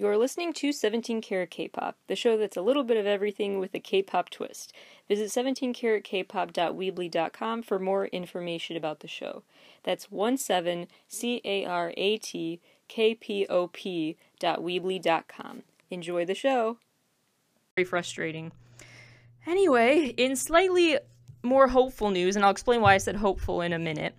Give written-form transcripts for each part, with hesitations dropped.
You're listening to 17 Karat K-Pop, the show that's a little bit of everything with a K-pop twist. Visit 17karatkpop.weebly.com for more information about the show. That's 17karatkpop.weebly.com. Enjoy the show! Very frustrating. Anyway, in slightly more hopeful news, and I'll explain why I said hopeful in a minute,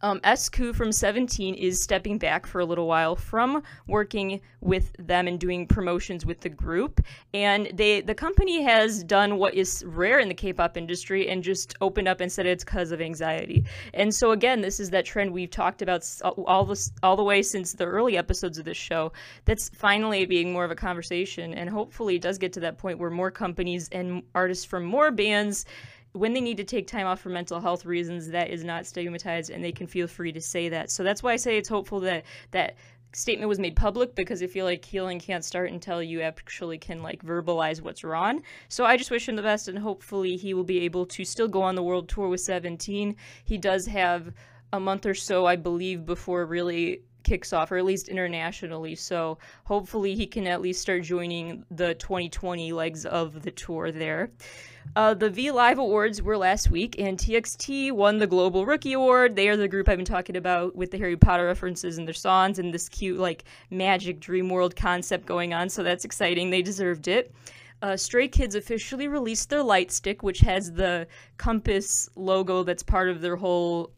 Esku from 17 is stepping back for a little while from working with them and doing promotions with the group, and the company has done what is rare in the K-pop industry and just opened up and said it's because of anxiety. And so again, this is that trend we've talked about all the way since the early episodes of this show that's finally being more of a conversation, and hopefully it does get to that point where more companies and artists from more bands, when they need to take time off for mental health reasons, that is not stigmatized and they can feel free to say that. So that's why I say it's hopeful that that statement was made public, because I feel like healing can't start until you actually can like verbalize what's wrong. So I just wish him the best, and hopefully he will be able to still go on the world tour with 17. He does have a month or so, I believe, before really kicks off, or at least internationally, so hopefully he can at least start joining the 2020 legs of the tour there. The V Live Awards were last week, and TXT won the Global Rookie Award. They are the group I've been talking about with the Harry Potter references in their songs and this cute, like, magic dream world concept going on, so that's exciting. They deserved it. Stray Kids officially released their light stick, which has the compass logo that's part of their whole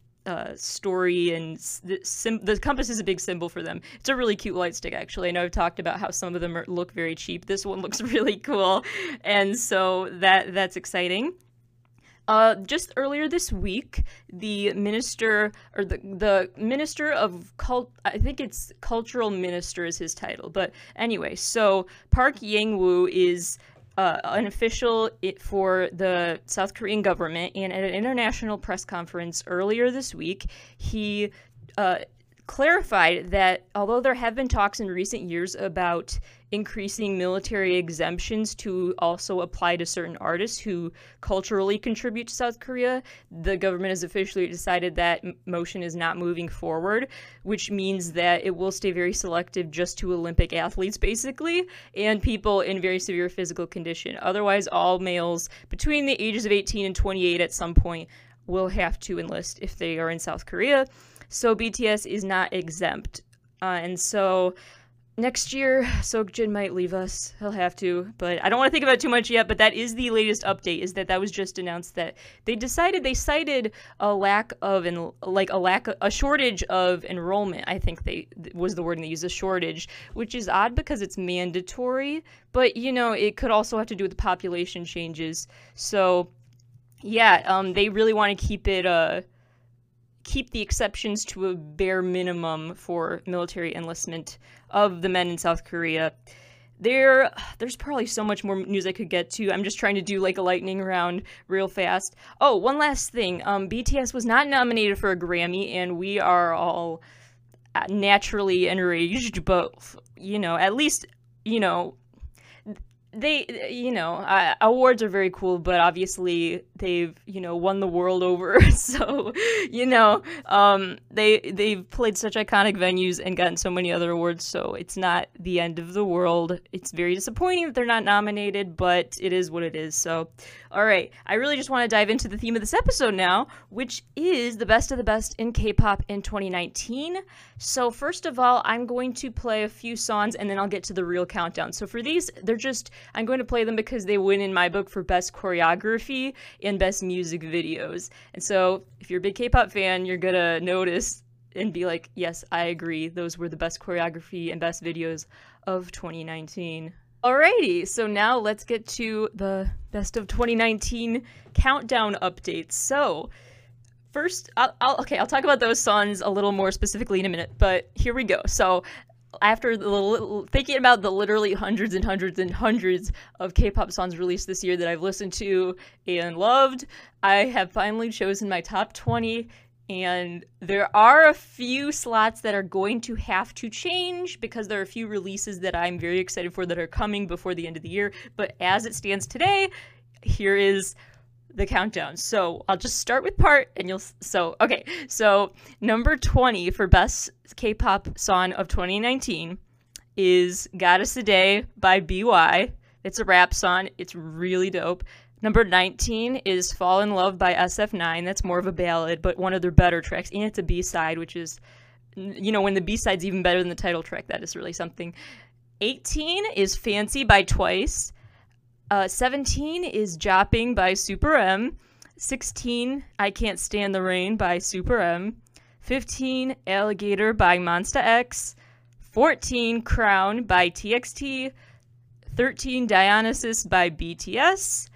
story, and the compass is a big symbol for them. It's a really cute light stick, actually. I know I've talked about how some of them look very cheap. This one looks really cool, and so that's exciting. Just earlier this week, the cultural minister is his title, but anyway, so Park Yang-woo is an official for the South Korean government, and at an international press conference earlier this week, he clarified that although there have been talks in recent years about increasing military exemptions to also apply to certain artists who culturally contribute to South Korea, the government has officially decided that motion is not moving forward, which means that it will stay very selective just to Olympic athletes, basically, and people in very severe physical condition. Otherwise, all males between the ages of 18 and 28 at some point will have to enlist if they are in South Korea. So BTS is not exempt. And so next year, Seokjin might leave us. He'll have to, but I don't want to think about it too much yet, but that is the latest update, is that was just announced that they decided, they cited a shortage of enrollment, I think was the word they used, a shortage, which is odd because it's mandatory, but you know, it could also have to do with the population changes. So yeah, they really want to keep it, keep the exceptions to a bare minimum for military enlistment of the men in South Korea. There's probably so much more news I could get to. I'm just trying to do like a lightning round real fast. Oh, one last thing. BTS was not nominated for a Grammy, and we are all naturally enraged, but, you know, at least, you know, awards are very cool, but obviously they've, you know, won the world over, so, you know, they've played such iconic venues and gotten so many other awards, so it's not the end of the world. It's very disappointing that they're not nominated, but it is what it is, so, alright, I really just want to dive into the theme of this episode now, which is the best of the best in K-pop in 2019, so first of all, I'm going to play a few songs, and then I'll get to the real countdown. So for these, they're just, I'm going to play them because they win in my book for best choreography and best music videos. And so if you're a big K-pop fan, you're gonna notice and be like, yes, I agree. Those were the best choreography and best videos of 2019. Alrighty, so now let's get to the best of 2019 countdown updates. So first, I'll talk about those songs a little more specifically in a minute, but here we go. So after thinking about the literally hundreds and hundreds and hundreds of K-pop songs released this year that I've listened to and loved, I have finally chosen my top 20, and there are a few slots that are going to have to change because there are a few releases that I'm very excited for that are coming before the end of the year, but as it stands today, here is the countdown. So I'll just start with part, and okay. So number 20 for best K-pop song of 2019 is Goddess Today by BY. It's a rap song. It's really dope. Number 19 is Fall in Love by SF9. That's more of a ballad, but one of their better tracks. And it's a B-side, which is, you know, when the B-side's even better than the title track, that is really something. 18 is Fancy by Twice. 17 is Jopping by Super M. 16, I Can't Stand the Rain by Super M. 15, Alligator by Monsta X. 14, Crown by TXT. 13, Dionysus by BTS.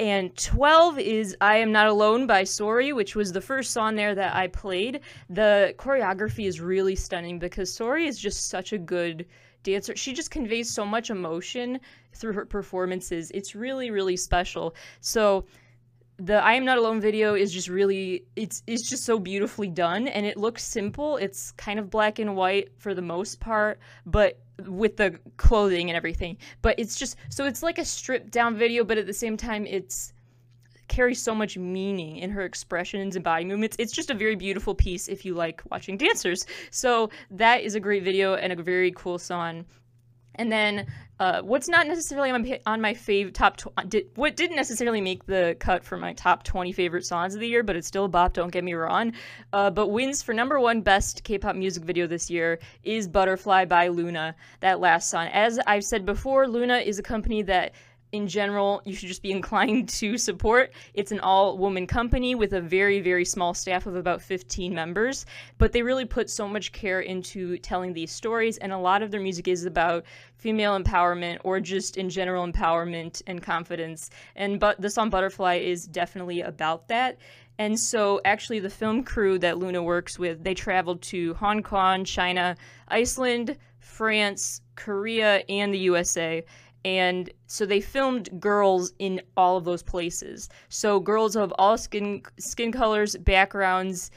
And 12 is I Am Not Alone by Sori, which was the first song there that I played. The choreography is really stunning because Sori is just such a good dancer. She just conveys so much emotion through her performances. It's really, really special. So the I Am Not Alone video is just really, it's just so beautifully done, and it looks simple. It's kind of black and white for the most part, but with the clothing and everything, but it's just, so it's like a stripped down video, but at the same time it's carries so much meaning in her expressions and body movements. It's just a very beautiful piece if you like watching dancers. So that is a great video and a very cool song. And then what's not necessarily on my what didn't necessarily make the cut for my top 20 favorite songs of the year, but it's still a bop, don't get me wrong. But wins for number one best K-pop music video this year is Butterfly by Luna, that last song. As I've said before, Luna is a company that, in general, you should just be inclined to support. It's an all-woman company with a very, very small staff of about 15 members, but they really put so much care into telling these stories, and a lot of their music is about female empowerment or just in general empowerment and confidence. And the song Butterfly is definitely about that. And so actually the film crew that Luna works with, they traveled to Hong Kong, China, Iceland, France, Korea, and the USA. And so they filmed girls in all of those places. So girls of all skin colors, backgrounds,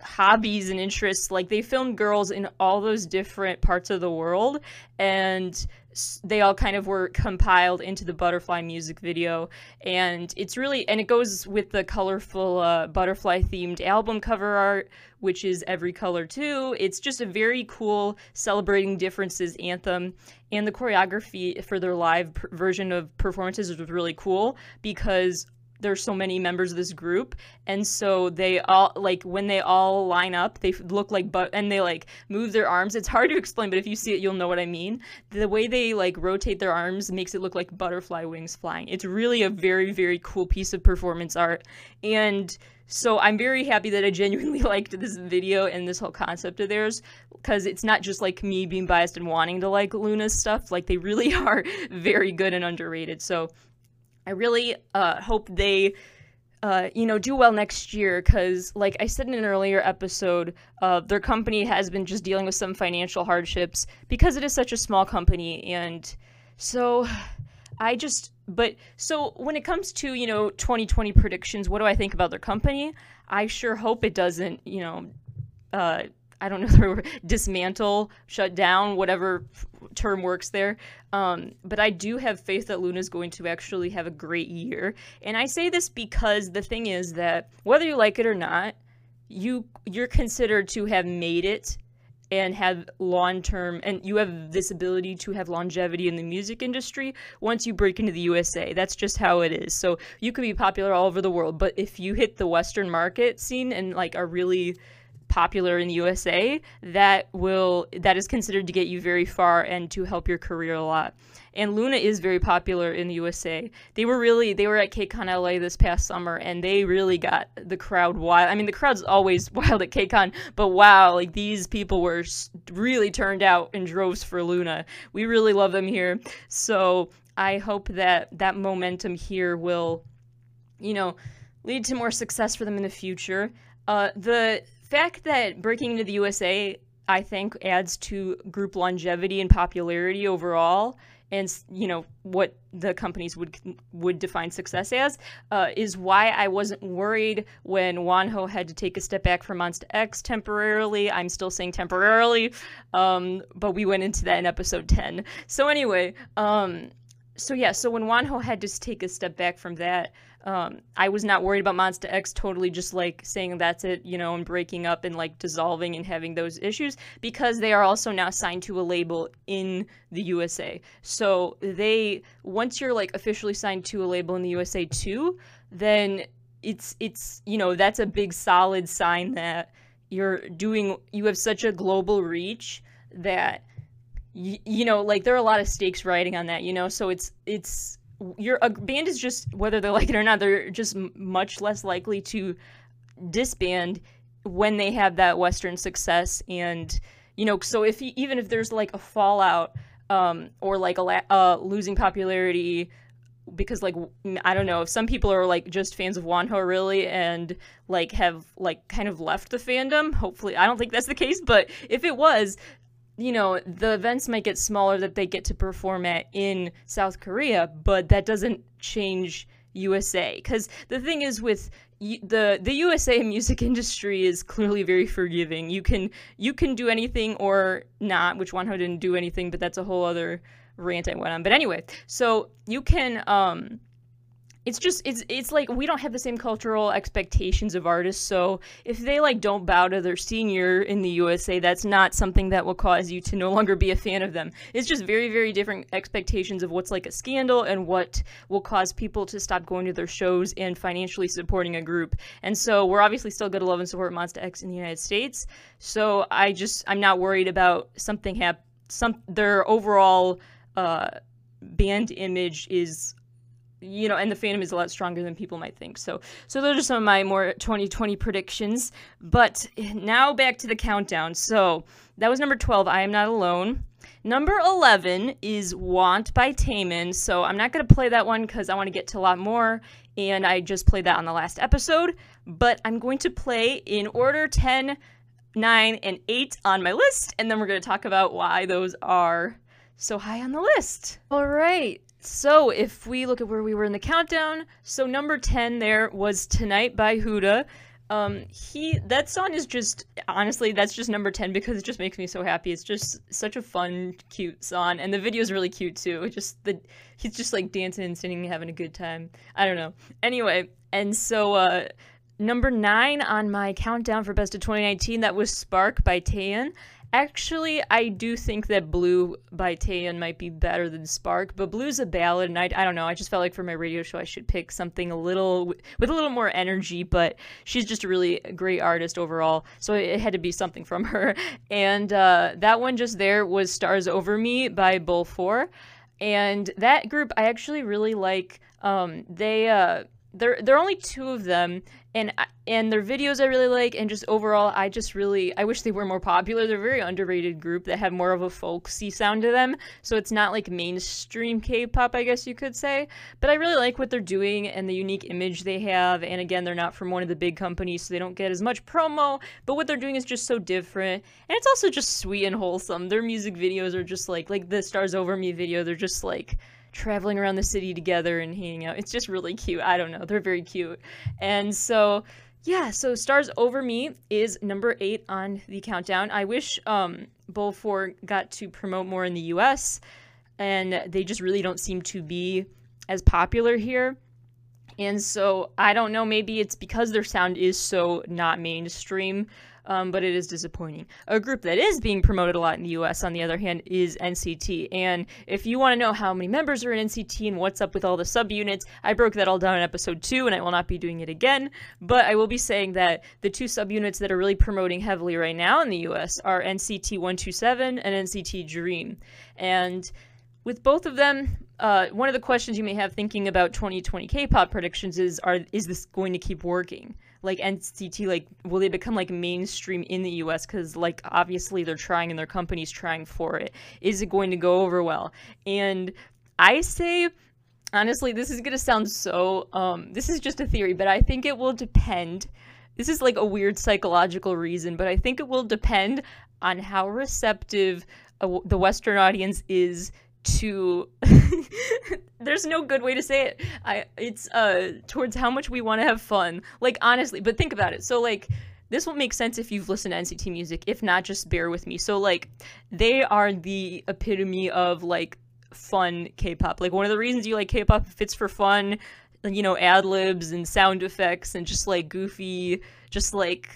hobbies, and interests. Like, they filmed girls in all those different parts of the world, and they all kind of were compiled into the Butterfly music video. And it's really, and it goes with the colorful butterfly themed album cover art, which is Every Color Too. It's just a very cool celebrating differences anthem. And the choreography for their live version of performances was really cool because there's so many members of this group, and so they all, like, when they all line up, they look like, and they, like, move their arms. It's hard to explain, but if you see it, you'll know what I mean. The way they, like, rotate their arms makes it look like butterfly wings flying. It's really a very, very cool piece of performance art, and so I'm very happy that I genuinely liked this video and this whole concept of theirs, because it's not just like me being biased and wanting to like Luna's stuff. Like, they really are very good and underrated, so I really hope they, you know, do well next year, because, like I said in an earlier episode, their company has been just dealing with some financial hardships because it is such a small company. And so I just, but so when it comes to, you know, 2020 predictions, what do I think about their company? I sure hope it doesn't, you know, I don't know, dismantle, shut down, whatever term works there. But I do have faith that Luna's going to actually have a great year. And I say this because the thing is that whether you like it or not, you're considered to have made it and have long-term, and you have this ability to have longevity in the music industry once you break into the USA. That's just how it is. So you could be popular all over the world, but if you hit the Western market scene and, like, are really popular in the USA, that is considered to get you very far and to help your career a lot. And Luna is very popular in the USA. They were at KCON LA this past summer, and they really got the crowd wild. I mean, the crowd's always wild at KCON, but wow, like, these people were really turned out in droves for Luna. We really love them here. So I hope that that momentum here will, you know, lead to more success for them in the future. The fact that breaking into the USA, I think, adds to group longevity and popularity overall, and, you know, what the companies would define success as, is why I wasn't worried when Wonho had to take a step back from Monsta X temporarily. I'm still saying temporarily, but we went into that in episode 10. So anyway, So yeah, so when Wonho had to take a step back from that, I was not worried about Monsta X totally just like saying that's it, you know, and breaking up and like dissolving and having those issues, because they are also now signed to a label in the USA. So they, once you're like officially signed to a label in the USA too, then it's you know, that's a big solid sign that you're doing, you have such a global reach that you know, like there are a lot of stakes riding on that, you know, so it's your band is just, whether they like it or not, they're just much less likely to disband when they have that Western success. And, you know, so if even if there's like a fallout or like losing popularity, because like, I don't know, if some people are like just fans of Wonho really and like have like kind of left the fandom, hopefully, I don't think that's the case, but if it was, you know, the events might get smaller that they get to perform at in South Korea, but that doesn't change USA. Because the thing is with the USA music industry is clearly very forgiving. You can do anything or not, which Wonho didn't do anything, but that's a whole other rant I went on. But anyway, so you can, it's just, it's like, we don't have the same cultural expectations of artists, so if they, like, don't bow to their senior in the USA, that's not something that will cause you to no longer be a fan of them. It's just very, very different expectations of what's, like, a scandal and what will cause people to stop going to their shows and financially supporting a group. And so we're obviously still gonna love and support Monsta X in the United States, so I'm not worried about something their overall, band image is, you know, and the fandom is a lot stronger than people might think. So those are some of my more 2020 predictions. But now back to the countdown. So that was number 12, I Am Not Alone. Number 11 is Want by Taemin. So I'm not going to play that one because I want to get to a lot more. And I just played that on the last episode. But I'm going to play in order 10, 9, and 8 on my list. And then we're going to talk about why those are so high on the list. All right. So if we look at where we were in the countdown, so number 10 there was Tonight by Huda. That song is just, honestly, that's just number 10 because it just makes me so happy. It's just such a fun, cute song, and the video is really cute too. It's just he's just like dancing and singing and having a good time. I don't know. Anyway, and so number 9 on my countdown for Best of 2019, that was Spark by Taeyeon. Actually, I do think that Blue by Taeyeon might be better than Spark, but Blue's a ballad, and I don't know, I just felt like for my radio show I should pick something with a little more energy, but she's just a really great artist overall, so it had to be something from her. And that one just there was Stars Over Me by Bol4, and that group I actually really like. There are only two of them, and their videos I really like, and just overall, I wish they were more popular. They're a very underrated group that have more of a folksy sound to them, so it's not like mainstream K-pop, I guess you could say, but I really like what they're doing and the unique image they have, and again, they're not from one of the big companies, so they don't get as much promo, but what they're doing is just so different, and it's also just sweet and wholesome. Their music videos are just like the Stars Over Me video, they're just like traveling around the city together and hanging out. It's just really cute. I don't know. They're very cute. And so, yeah, so Stars Over Me is number 8 on the countdown. I wish Bol4 got to promote more in the US, and they just really don't seem to be as popular here. And so, I don't know, maybe it's because their sound is so not mainstream, but it is disappointing. A group that is being promoted a lot in the US, on the other hand, is NCT. And if you want to know how many members are in NCT and what's up with all the subunits, I broke that all down in episode 2, and I will not be doing it again. But I will be saying that the two subunits that are really promoting heavily right now in the US are NCT 127 and NCT Dream. And with both of them, one of the questions you may have thinking about 2020 K-pop predictions is this going to keep working? Like NCT, like, will they become like mainstream in the US? Because like obviously they're trying and their company's trying for it. Is it going to go over well? And I say, honestly, this is gonna sound so, this is just a theory, but I think it will depend. This is like a weird psychological reason, but I think it will depend on how receptive the Western audience is to there's no good way to say it. It's towards how much we want to have fun. Like, honestly, but think about it. So, like, this will make sense if you've listened to NCT music. If not, just bear with me. So, like, they are the epitome of, like, fun K-pop. Like, one of the reasons you like K-pop, if it's for fun, you know, ad-libs and sound effects and just, like, goofy, just, like,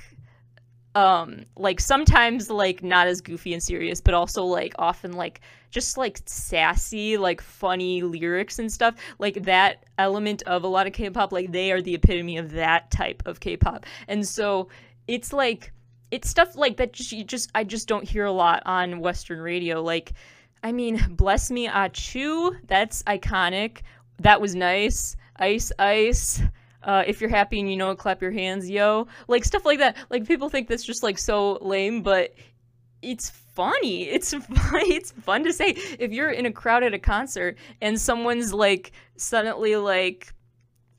sometimes, like, not as goofy and serious, but also, like, often, like, just, like, sassy, like, funny lyrics and stuff. Like, that element of a lot of K-pop, like, they are the epitome of that type of K-pop. And so, it's, like, it's stuff, like, that I just don't hear a lot on Western radio. Like, I mean, Bless Me Achoo, that's iconic. That was nice. Ice, ice. If you're happy and you know it, clap your hands, yo. Like, stuff like that. Like, people think that's just, like, so lame, but it's funny. It's fun to say. If you're in a crowd at a concert and someone's, like, suddenly, like,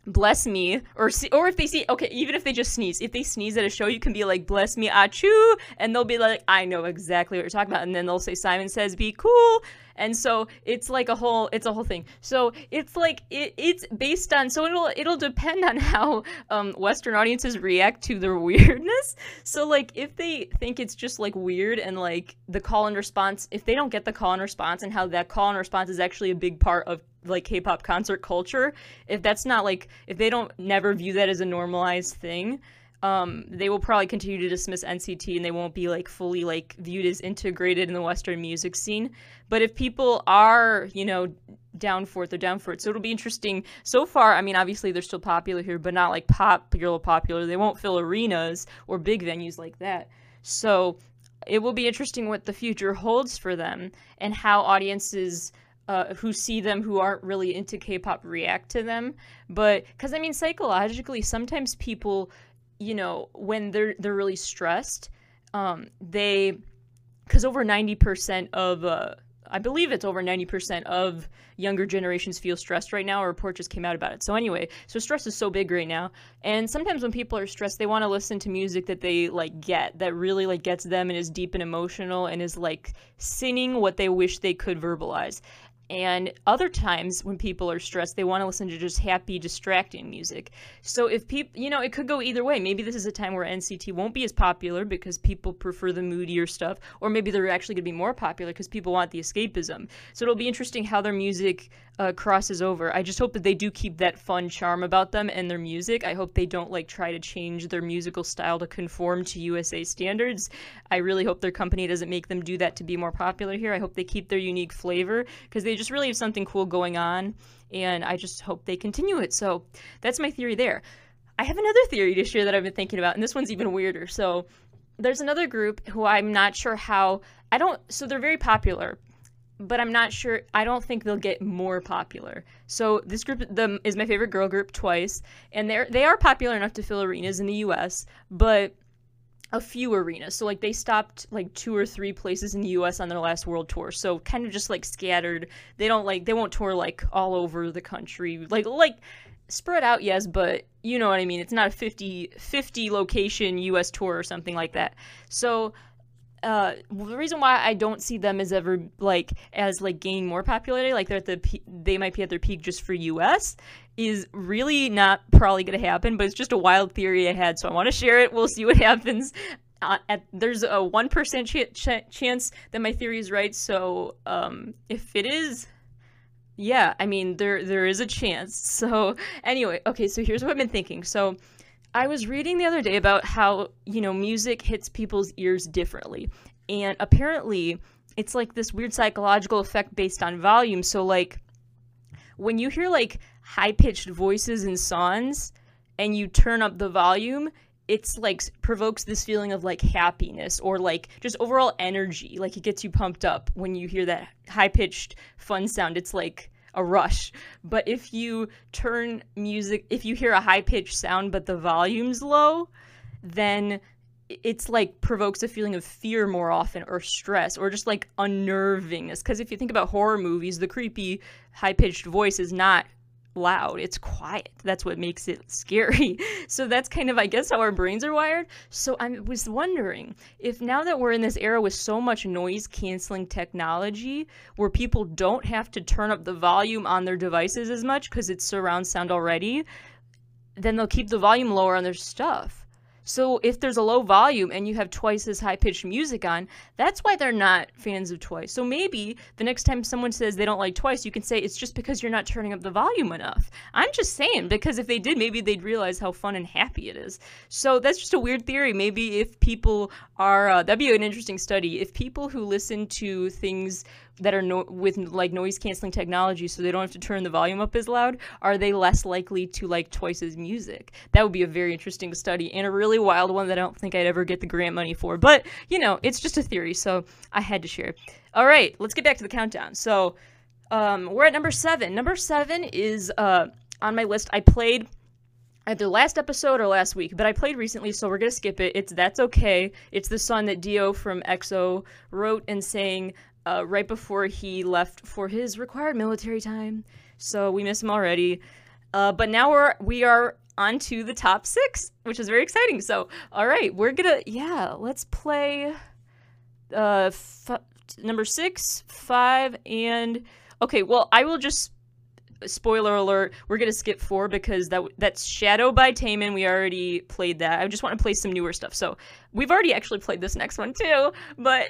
bless me, or if they see, okay, even if they just sneeze. If they sneeze at a show, you can be like, bless me, achoo, and they'll be like, I know exactly what you're talking about. And then they'll say, Simon Says, be cool. And so it's like a whole thing. So it's like, it's based on, so it'll depend on how Western audiences react to their weirdness. So like, if they think it's just like weird and like the call and response, if they don't get the call and response and how that call and response is actually a big part of like K-pop concert culture, if that's not like, if they don't never view that as a normalized thing, they will probably continue to dismiss NCT and they won't be like fully like viewed as integrated in the Western music scene. But if people are, you know, down for it, they're down for it. So it'll be interesting. So far, I mean, obviously they're still popular here, but not like popular. They won't fill arenas or big venues like that. So it will be interesting what the future holds for them and how audiences who see them, who aren't really into K-pop, react to them. But because I mean, psychologically, sometimes people, you know, when they're really stressed, because over 90% of, I believe it's over 90% of younger generations feel stressed right now. A report just came out about it. So anyway, so stress is so big right now. And sometimes when people are stressed, they want to listen to music that they like get, that really like gets them and is deep and emotional and is like singing what they wish they could verbalize. And other times when people are stressed, they want to listen to just happy, distracting music. So if people, you know, it could go either way. Maybe this is a time where NCT won't be as popular because people prefer the moodier stuff, or maybe they're actually going to be more popular because people want the escapism. So it'll be interesting how their music crosses over. I just hope that they do keep that fun charm about them and their music. I hope they don't like try to change their musical style to conform to USA standards. I really hope their company doesn't make them do that to be more popular here. I hope they keep their unique flavor because they just really have something cool going on, and I just hope they continue it. So that's my theory there. I have another theory to share that I've been thinking about, and this one's even weirder. So there's another group who I'm not sure how, so they're very popular, but I'm not sure, I don't think they'll get more popular. So this group is my favorite girl group, Twice, and they are popular enough to fill arenas in the US, but a few arenas. So like they stopped like 2 or 3 places in the US on their last world tour. So kind of just like scattered. They won't tour like all over the country. Like spread out, yes, but you know what I mean. It's not a 50 location US tour or something like that. So the reason why I don't see them as ever like as like gaining more popularity, like they're at they might be at their peak just for US, is really not probably going to happen. But it's just a wild theory I had, so I want to share it. We'll see what happens. There's a 1% chance that my theory is right. So if it is, yeah, I mean there is a chance. So anyway, okay. So here's what I've been thinking. So I was reading the other day about how, you know, music hits people's ears differently. And apparently, it's like this weird psychological effect based on volume. So, like, when you hear, like, high-pitched voices in songs and you turn up the volume, it's, like, provokes this feeling of, like, happiness or, like, just overall energy. Like, it gets you pumped up when you hear that high-pitched fun sound. It's, like, a rush. But if you hear a high-pitched sound but the volume's low, then it's like provokes a feeling of fear more often, or stress, or just like unnervingness. Because if you think about horror movies, the creepy high-pitched voice is not loud, it's quiet. That's what makes it scary. So that's kind of, I guess, how our brains are wired. So I was wondering if now that we're in this era with so much noise canceling technology where people don't have to turn up the volume on their devices as much because it's surround sound already, then they'll keep the volume lower on their stuff. So if there's a low volume and you have twice as high-pitched music on, that's why they're not fans of Twice. So maybe the next time someone says they don't like Twice, you can say it's just because you're not turning up the volume enough. I'm just saying, because if they did, maybe they'd realize how fun and happy it is. So that's just a weird theory. Maybe if people are, that'd be an interesting study. If people who listen to things that are with like noise canceling technology so they don't have to turn the volume up as loud, are they less likely to like Twice's music? That would be a very interesting study and a really wild one that I don't think I'd ever get the grant money for, but you know, it's just a theory, so I had to share it. All right, let's get back to the countdown. So we're at number 7. Number 7 is on my list. I played either last episode or last week, but I played recently, so we're gonna skip it. It's That's Okay. It's the song that Dio from EXO wrote and sang right before he left for his required military time, so we miss him already. But now we are on to the top 6, which is very exciting. So, all right, we're gonna, yeah, let's play number 6, 5, and, okay, well, I will just, spoiler alert, we're gonna skip 4 because that's Shadow by Taemin. We already played that. I just want to play some newer stuff, so we've already actually played this next one too, but...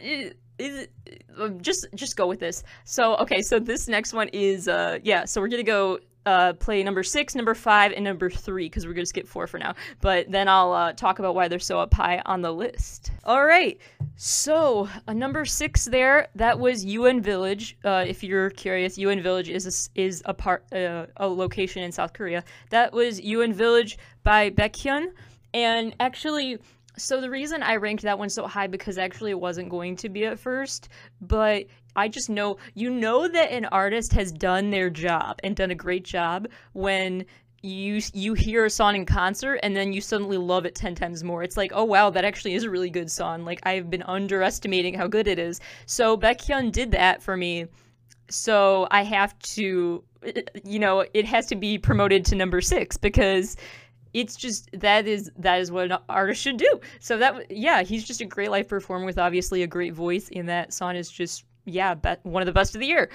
Just go with this. So, okay, so this next one is, yeah, so we're gonna go play number 6, number 5, and number 3, because we're gonna skip 4 for now. But then I'll talk about why they're so up high on the list. All right, so number 6 there, that was Yuen Village. If you're curious, Yuen Village is a location in South Korea. That was Yuen Village by Baekhyun, and actually... So the reason I ranked that one so high, because actually it wasn't going to be at first, but I just know, you know that an artist has done their job and done a great job when you hear a song in concert and then you suddenly love it 10 times more. It's like, oh wow, that actually is a really good song. Like, I've been underestimating how good it is. So Baekhyun did that for me. So I have to, you know, it has to be promoted to number 6 because... It's just, that is what an artist should do. So that, yeah, he's just a great live performer with obviously a great voice, and that song is just, yeah, one of the best of the year.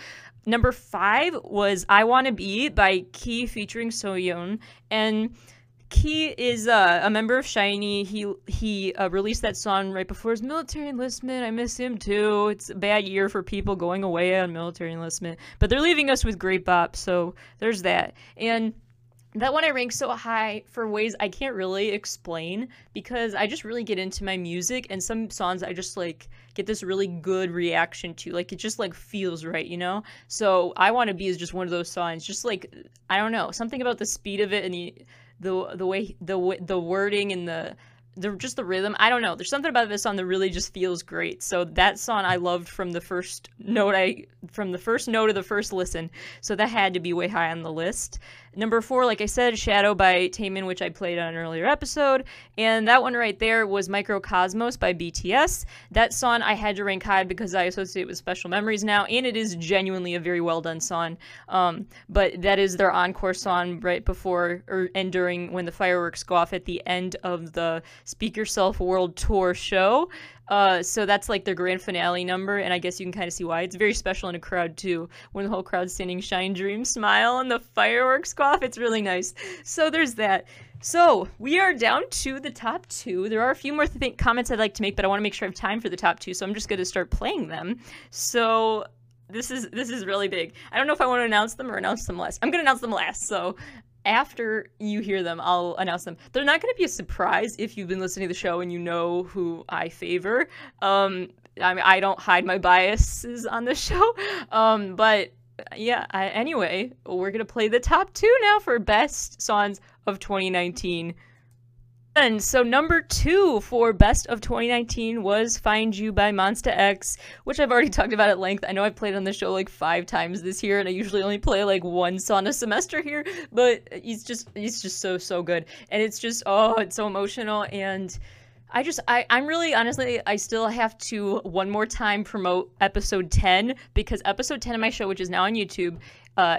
Number 5 was I Wanna Be by Key featuring Taeyeon, and Key is a member of SHINee. He released that song right before his military enlistment. I miss him too. It's a bad year for people going away on military enlistment, but they're leaving us with great bop, so there's that. And that one I rank so high for ways I can't really explain, because I just really get into my music, and some songs I just, like, get this really good reaction to. Like, it just, like, feels right, you know? So I Wanna Be is just one of those songs. Just, like, I don't know. Something about the speed of it and the way, the wording and just the rhythm. I don't know. There's something about this song that really just feels great. So that song I loved from the first note to the first listen. So that had to be way high on the list. Number 4, like I said, Shadow by Taemin, which I played on an earlier episode. And that one right there was Microcosmos by BTS. That song I had to rank high because I associate it with special memories now, and it is genuinely a very well-done song. But that is their encore song right before and during when the fireworks go off at the end of the Speak Yourself World Tour show. So that's like their grand finale number, and I guess you can kind of see why. It's very special in a crowd too. When the whole crowd's standing Shine Dream Smile and the fireworks go off, it's really nice. So there's that. So we are down to the top 2. There are a few more comments I'd like to make, but I want to make sure I have time for the top 2, so I'm just going to start playing them. So this is really big. I don't know if I want to announce them or announce them last. I'm going to announce them last, so... After you hear them, I'll announce them. They're not going to be a surprise if you've been listening to the show and you know who I favor. I mean, I don't hide my biases on this show. But yeah, anyway, we're going to play the top 2 now for best songs of 2019. And so number 2 for best of 2019 was Find You by Monsta X, which I've already talked about at length. I know I've played on the show like 5 times this year, and I usually only play like one song a semester here, but he's just so good. And it's just, oh, it's so emotional, and I'm really, honestly, I still have to one more time promote episode 10, because episode 10 of my show, which is now on YouTube,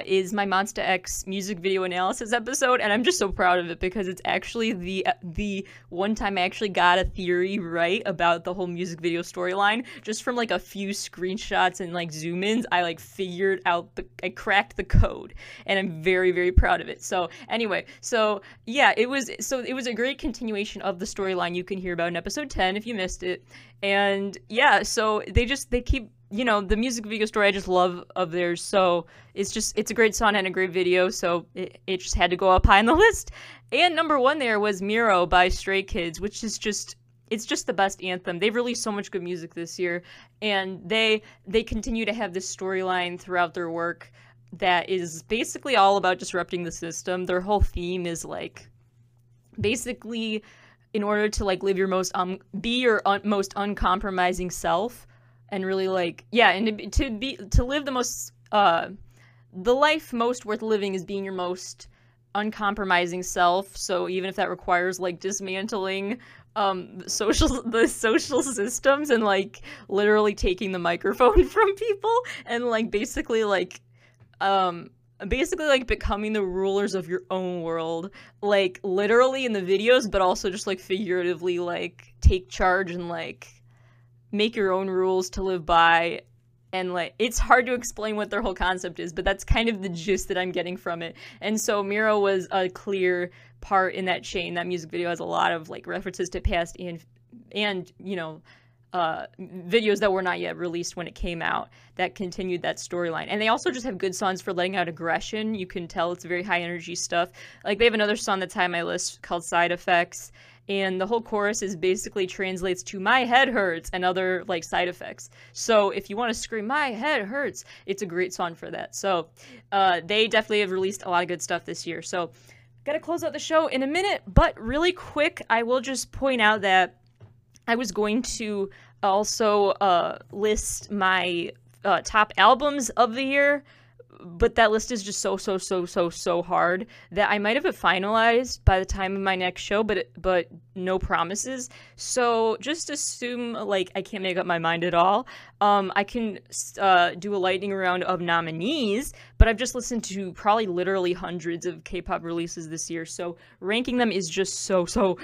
is my Monsta X music video analysis episode, and I'm just so proud of it because it's actually the one time I actually got a theory right about the whole music video storyline. Just from like a few screenshots and like zoom-ins, I like figured out I cracked the code, and I'm very, very proud of it. So anyway, so yeah, it was a great continuation of the storyline you can hear about in episode 10 if you missed it. And yeah, so they keep, you know, the music video story I just love of theirs, so it's a great song and a great video, so it just had to go up high on the list. And number one there was Miro by Stray Kids, which is just, it's just the best anthem. They've released so much good music this year, and they continue to have this storyline throughout their work that is basically all about disrupting the system. Their whole theme is like, basically, in order to like live your most, be your most uncompromising self, and really like, yeah, and to live the most, the life most worth living is being your most uncompromising self. So even if that requires like dismantling the social systems and like literally taking the microphone from people and like basically becoming the rulers of your own world, like literally in the videos, but also just like figuratively, like take charge and like make your own rules to live by. And like, it's hard to explain what their whole concept is, but that's kind of the gist that I'm getting from it. And so Miro was a clear part in that chain. That music video has a lot of like references to past and you know, videos that were not yet released when it came out that continued that storyline. And they also just have good songs for letting out aggression. You can tell it's very high energy stuff. Like they have another song that's high on my list called Side Effects, and the whole chorus is basically translates to "my head hurts" and other like side effects. So if you want to scream "my head hurts," it's a great song for that. So they definitely have released a lot of good stuff this year. So gotta close out the show in a minute, but really quick, I will just point out that I was going to also list my top albums of the year, but that list is just so hard that I might have it finalized by the time of my next show, but no promises. So just assume like I can't make up my mind at all. I can do a lightning round of nominees, but I've just listened to probably literally hundreds of K-pop releases this year, so ranking them is just so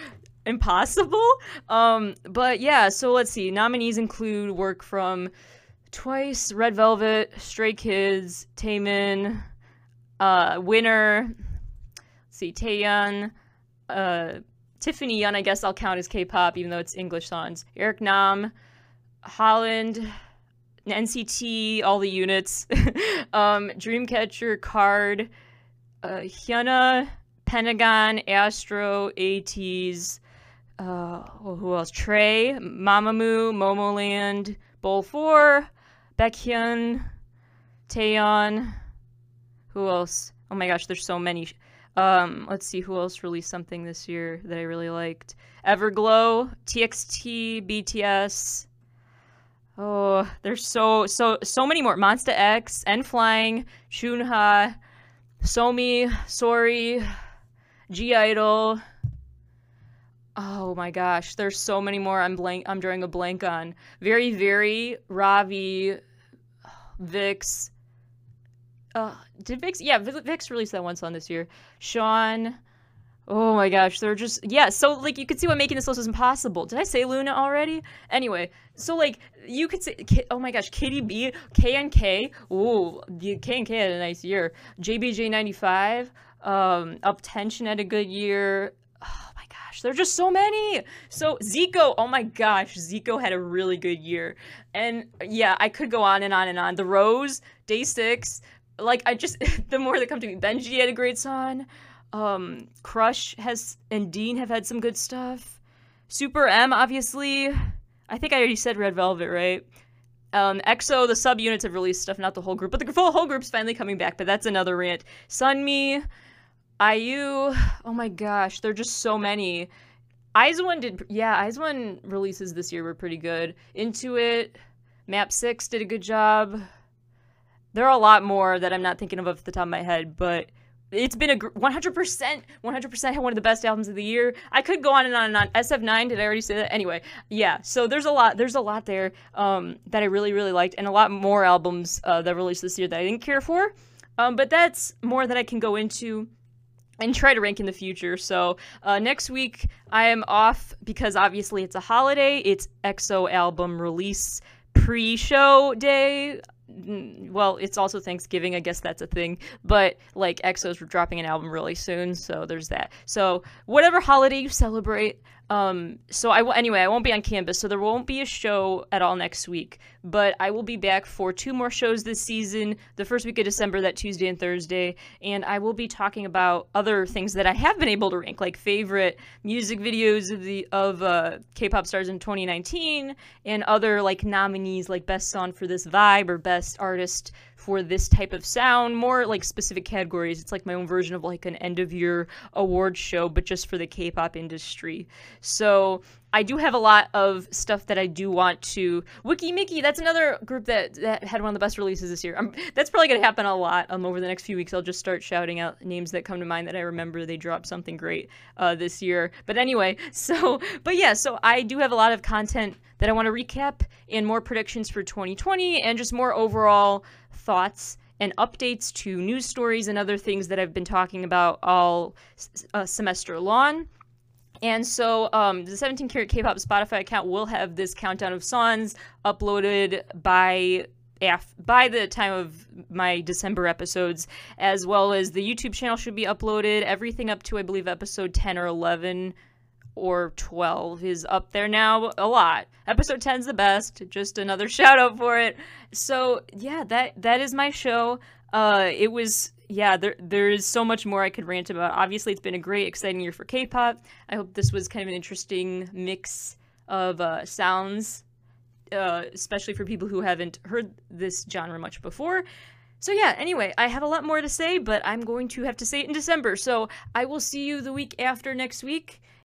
impossible. But yeah, so let's see. Nominees include work from Twice, Red Velvet, Stray Kids, Taemin, Winner, let's see, Taeyeon, Tiffany Yeon, I guess I'll count as K-pop even though it's English songs, Eric Nam, Holland, NCT, all the units, Dreamcatcher, Card, Hyuna, Pentagon, Astro, ATEEZ, who else? Trey, Mamamoo, Momoland, Bol4, Baekhyun, Taeyeon, who else? Oh my gosh, there's so many. Let's see, who else released something this year that I really liked? Everglow, TXT, BTS. Oh, there's so many more. Monsta X, N-Flying, Shunha, Somi, Sori, G-Idol. Oh my gosh, there's so many more I'm drawing a blank on. Very, very, Ravi, Vix. Did Vix? Yeah, Vix released that one song this year. Sean. Oh my gosh, they're just, yeah, so like you could see why making this list was impossible. Did I say Luna already? Anyway, so like you could say, oh my gosh, Kitty B, K&K. Ooh, K&K had a nice year. JBJ95, Uptension had a good year. There are just so many. So Zico, oh my gosh, Zico had a really good year. And yeah, I could go on and on and on. The Rose, Day 6, like I just, the more that come to me. Benji had a great song. Crush has, and Dean have had some good stuff. Super M, obviously. I think I already said Red Velvet, right? EXO, the subunits have released stuff, not the whole group, but the whole group's finally coming back, but that's another rant. Sunmi, IU, oh my gosh, there are just so many. IZONE did, yeah, IZONE releases this year were pretty good. Intuit, Map 6 did a good job. There are a lot more that I'm not thinking of off the top of my head, but It's been a 100% one of the best albums of the year. I could go on and on and on. SF9, did I already say that? Anyway, yeah, so there's a lot there that I really, really liked, and a lot more albums that released this year that I didn't care for, but that's more that I can go into and try to rank in the future. So next week I am off because obviously it's a holiday. It's EXO album release pre-show day. Well, it's also Thanksgiving, I guess that's a thing, but like EXO's dropping an album really soon, so there's that. So whatever holiday you celebrate, anyway, I won't be on campus, so there won't be a show at all next week, but I will be back for 2 more shows this season, the first week of December, that Tuesday and Thursday, and I will be talking about other things that I have been able to rank, like favorite music videos of K-pop stars in 2019, and other like nominees, like best song for this vibe, or best artist for this type of sound, more like specific categories. It's like my own version of like an end of year award show, but just for the K-pop industry. So I do have a lot of stuff that I do want to... Wiki Mickey, that's another group that had one of the best releases this year. That's probably going to happen a lot over the next few weeks. I'll just start shouting out names that come to mind that I remember they dropped something great this year. But anyway, so I do have a lot of content that I want to recap, and more predictions for 2020, and just more overall thoughts and updates to news stories and other things that I've been talking about all semester long. And so the 17 Karat K-Pop Spotify account will have this countdown of songs uploaded by the time of my December episodes, as well as the YouTube channel should be uploaded. Everything up to, I believe, episode 10 or 11 or 12 is up there now. A lot. Episode 10's the best. Just another shout out for it. So yeah, that is my show. It was... yeah, there is so much more I could rant about. Obviously, it's been a great, exciting year for K-pop. I hope this was kind of an interesting mix of sounds, especially for people who haven't heard this genre much before. So yeah, anyway, I have a lot more to say, but I'm going to have to say it in December. So I will see you the week after next week.